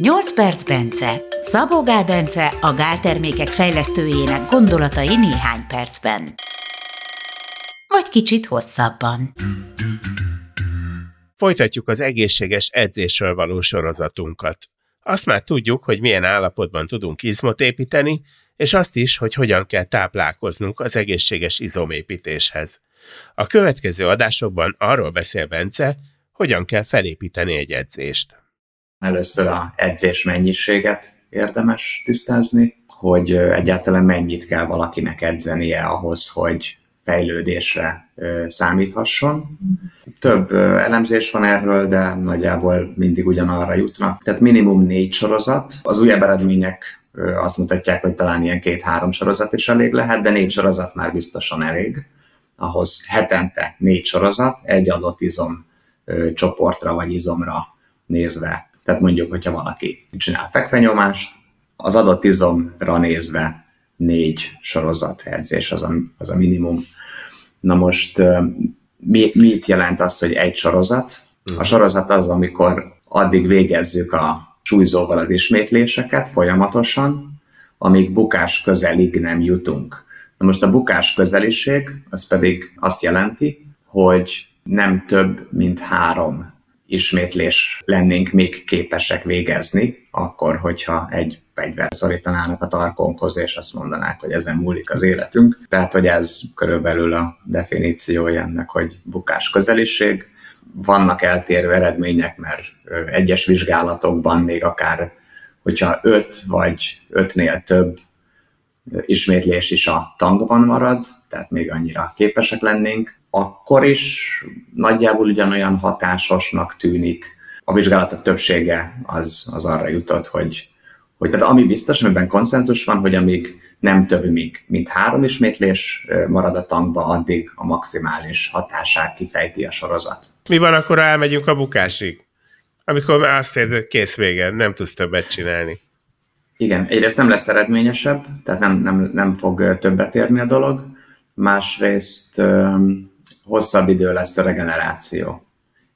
8 perc Bence. Szabó Gál Bence, a gáltermékek fejlesztőjének gondolatai néhány percben. Vagy kicsit hosszabban. Folytatjuk az egészséges edzésről való sorozatunkat. Azt már tudjuk, hogy milyen állapotban tudunk izmot építeni, és azt is, hogy hogyan kell táplálkoznunk az egészséges izomépítéshez. A következő adásokban arról beszél Bence, hogyan kell felépíteni egy edzést. Először az edzés mennyiséget érdemes tisztázni, hogy egyáltalán mennyit kell valakinek edzenie ahhoz, hogy fejlődésre számíthasson. Több elemzés van erről, de nagyjából mindig ugyanarra jutnak. Tehát minimum 4 sorozat. Az újabb eredmények azt mutatják, hogy talán ilyen 2-3 sorozat is elég lehet, de 4 sorozat már biztosan elég. Ahhoz hetente 4 sorozat, egy adott izom csoportra vagy izomra nézve. Tehát mondjuk, hogyha valaki csinál fekvenyomást, az adott izomra nézve 4 sorozat edzés az a minimum. Na most mit jelent az, hogy egy sorozat? A sorozat az, amikor addig végezzük a súlyzóval az ismétléseket folyamatosan, amíg bukás közelig nem jutunk. Na most a bukás közeliség, az pedig azt jelenti, hogy nem több, mint 3 ismétlés lennénk még képesek végezni, akkor, hogyha egy fegyvert szorítanának a tarkónkhoz, és azt mondanák, hogy ezen múlik az életünk. Tehát, hogy ez körülbelül a definíciója ennek, hogy bukás közeliség. Vannak eltérő eredmények, mert egyes vizsgálatokban még akár, hogyha 5 vagy 5-nél több ismétlés is a tankban marad, tehát még annyira képesek lennénk, akkor is nagyjából ugyanolyan hatásosnak tűnik. A vizsgálatok többsége az arra jutott, hogy tehát ami biztos, amiben konszenzus van, hogy amíg nem több, mint 3 ismétlés marad a tankba, addig a maximális hatását kifejti a sorozat. Mi van akkor, ha elmegyünk a bukásig? Amikor már azt érzed, kész vége, nem tudsz többet csinálni. Igen, egyrészt nem lesz eredményesebb, tehát nem fog többet érni a dolog. Másrészt hosszabb idő lesz a regeneráció.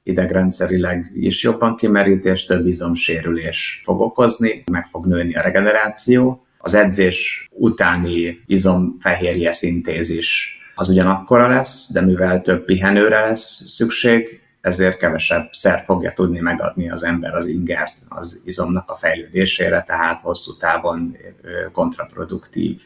Idegrendszerileg is jobban kimerítés, több izomsérülés fog okozni, meg fog nőni a regeneráció. Az edzés utáni izomfehérje szintézis az ugyanakkora lesz, de mivel több pihenőre lesz szükség, ezért kevesebb szer fogja tudni megadni az ember az ingert az izomnak a fejlődésére, tehát hosszú távon kontraproduktív.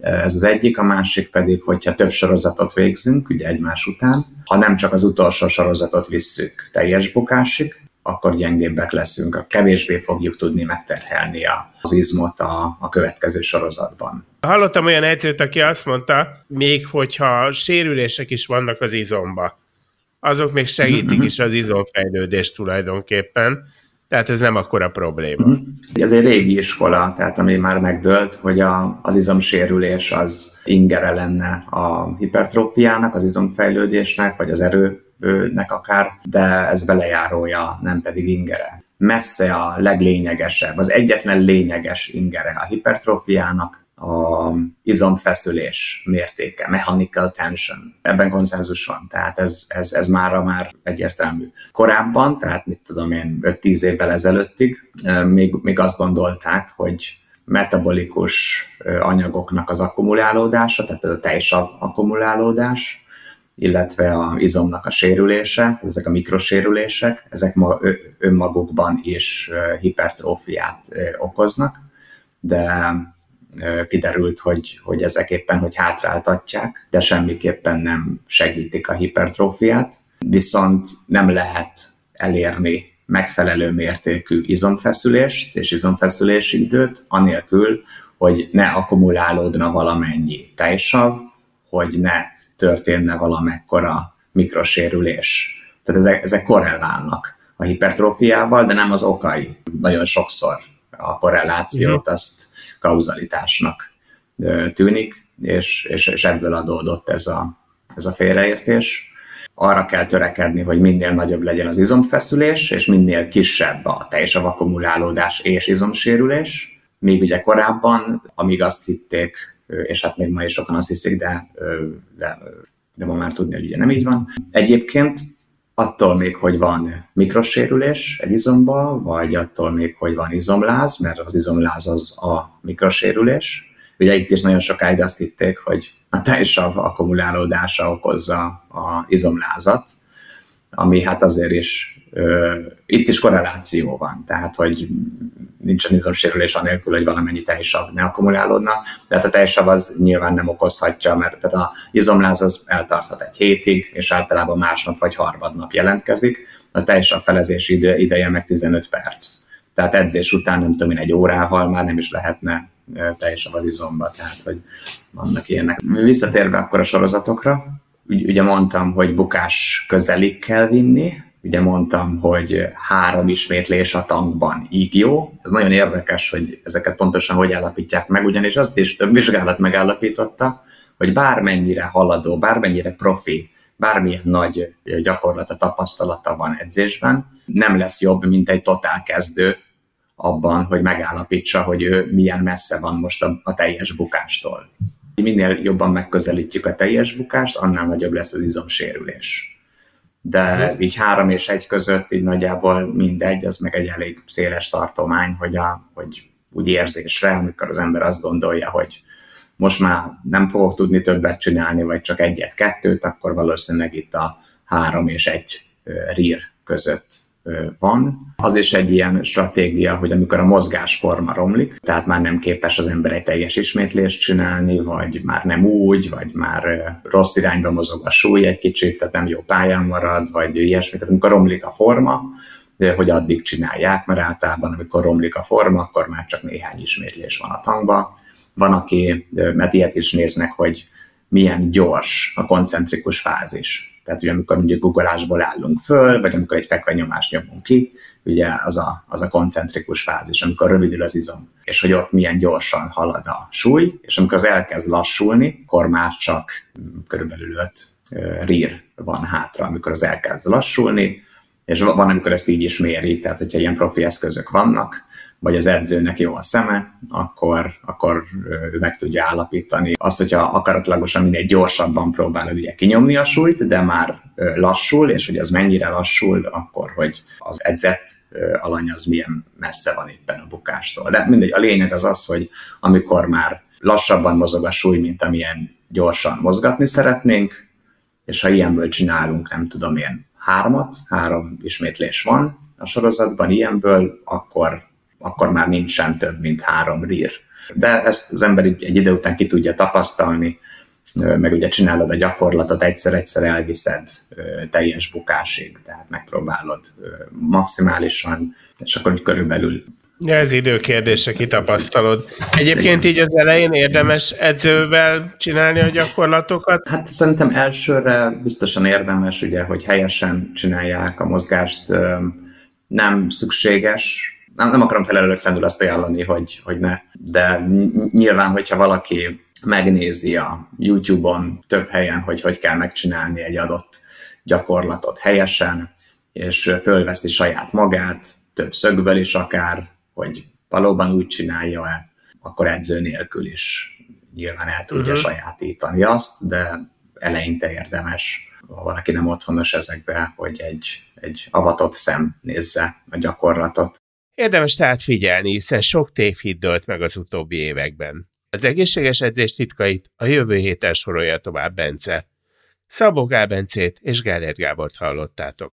Ez az egyik, a másik pedig, hogyha több sorozatot végzünk, ugye egymás után, ha nem csak az utolsó sorozatot visszük teljes bukásig, akkor gyengébbek leszünk, kevésbé fogjuk tudni megterhelni az izmot a következő sorozatban. Hallottam olyan edzőt, aki azt mondta, még hogyha sérülések is vannak az izomba, azok még segítik is az izomfejlődést tulajdonképpen, tehát ez nem akkora probléma. Ez egy régi iskola, tehát ami már megdőlt, hogy az izomsérülés az ingere lenne a hipertrófiának, az izomfejlődésnek, vagy az erőnek akár, de ez belejárója, nem pedig ingere. Messze a leglényegesebb, az egyetlen lényeges ingere a hipertrófiának, a izomfeszülés mértéke, mechanical tension. Ebben konszenzus van, tehát ez mára már egyértelmű. Korábban, tehát 5-10 évvel ezelőttig még azt gondolták, hogy metabolikus anyagoknak az akkumulálódása, tehát például a tejsav akkumulálódás, illetve az izomnak a sérülése, ezek a mikrosérülések, ezek ma önmagukban is hipertrófiát okoznak, de kiderült, hogy ezek éppen hogy hátráltatják, de semmiképpen nem segítik a hipertrófiát, viszont nem lehet elérni megfelelő mértékű izomfeszülést és izomfeszülési időt, anélkül, hogy ne akkumulálódna valamennyi tejsav, hogy ne történne valamekkora mikrosérülés. Tehát ezek korrelálnak a hipertrófiával, de nem az okai. Nagyon sokszor a korrelációt azt kauzalitásnak tűnik, és ebből adódott ez a félreértés. Arra kell törekedni, hogy minél nagyobb legyen az izomfeszülés, és minél kisebb a tejsav akkumulálódás és izomsérülés. Még ugye korábban, amíg azt hitték, és hát még ma is sokan azt hiszik, de ma már tudni, hogy ugye nem így van. Egyébként attól még, hogy van mikrosérülés egy izomban, vagy attól még, hogy van izomláz, mert az izomláz az a mikrosérülés. Ugye itt is nagyon sokáig azt hitték, hogy a tejsav akkumulálódása okozza az izomlázat, ami hát azért is, itt is korreláció van, tehát hogy nincsen izomsérülés anélkül, hogy valamennyi tejsav ne akkumulálódna, tehát a tejsav az nyilván nem okozhatja, mert tehát az izomláz az eltarthat egy hétig, és általában másnap vagy harmadnap jelentkezik, a tejsav felezési ideje meg 15 perc. Tehát edzés után nem tudom én egy órával már nem is lehetne tejsav az izomba, tehát hogy vannak ilyenek. Visszatérve akkor a sorozatokra, ugye mondtam, hogy bukás közelig kell vinni, ugye mondtam, hogy 3 ismétlés a tankban így jó. Ez nagyon érdekes, hogy ezeket pontosan hogy állapítják meg, ugyanis azt is több vizsgálat megállapította, hogy bármennyire haladó, bármennyire profi, bármilyen nagy gyakorlata, tapasztalata van edzésben, nem lesz jobb, mint egy totál kezdő abban, hogy megállapítsa, hogy ő milyen messze van most a teljes bukástól. Minél jobban megközelítjük a teljes bukást, annál nagyobb lesz az izomsérülés. De így 3 és 1 között így nagyjából mindegy, az meg egy elég széles tartomány, hogy úgy érzésre, amikor az ember azt gondolja, hogy most már nem fogok tudni többet csinálni, vagy csak 1-2, akkor valószínűleg itt a 3 és 1 rír között van. Az is egy ilyen stratégia, hogy amikor a mozgásforma romlik, tehát már nem képes az ember egy teljes ismétlést csinálni, vagy már nem úgy, vagy már rossz irányba mozog a súly egy kicsit, tehát nem jó pályán marad, vagy ilyesmi. Tehát amikor romlik a forma, hogy addig csinálják, mert általában amikor romlik a forma, akkor már csak néhány ismétlés van a tankban. Van, aki, mert ilyet is néznek, hogy milyen gyors a koncentrikus fázis. Tehát ugye, amikor mondjuk guggolásból állunk föl, vagy amikor egy fekvenyomást nyomunk ki, ugye az a koncentrikus fázis, amikor rövidül az izom, és hogy ott milyen gyorsan halad a súly, és amikor az elkezd lassulni, akkor már csak körülbelül 5 rír van hátra, amikor az elkezd lassulni, és van, amikor ezt így is méri, tehát hogyha ilyen profi eszközök vannak, vagy az edzőnek jó a szeme, akkor ő meg tudja állapítani azt, hogyha akaratlagosan minél gyorsabban próbálod ugye kinyomni a súlyt, de már lassul, és hogy az mennyire lassul, akkor hogy az edzett alany az milyen messze van éppen a bukástól. De mindegy, a lényeg az az, hogy amikor már lassabban mozog a súly, mint amilyen gyorsan mozgatni szeretnénk, és ha ilyenből csinálunk, nem tudom én, 3 ismétlés van a sorozatban ilyenből, akkor már nincsen több, mint 3 rír. De ezt az ember egy idő után ki tudja tapasztalni, meg ugye csinálod a gyakorlatot, egyszer-egyszer elviszed teljes bukásig, tehát megpróbálod maximálisan, és akkor úgy körülbelül... Ez időkérdése, kitapasztalod. Egyébként így az elején érdemes edzővel csinálni a gyakorlatokat? Hát szerintem elsőre biztosan érdemes, ugye, hogy helyesen csinálják a mozgást, nem szükséges. Nem akarom felelőtlenül azt ajánlani, hogy ne, de nyilván, hogyha valaki megnézi a YouTube-on több helyen, hogy kell megcsinálni egy adott gyakorlatot helyesen, és fölveszi saját magát, több szögből is akár, hogy valóban úgy csinálja-e, akkor edző nélkül is nyilván el tudja sajátítani azt, de eleinte érdemes, ha valaki nem otthonos ezekbe, hogy egy avatott szem nézze a gyakorlatot. Érdemes tehát figyelni, hiszen sok tévhit dölt meg az utóbbi években. Az egészséges edzés titkait a jövő héten sorolja tovább Bence. Szabó Gál Bencét és Gellért Gábort hallottátok.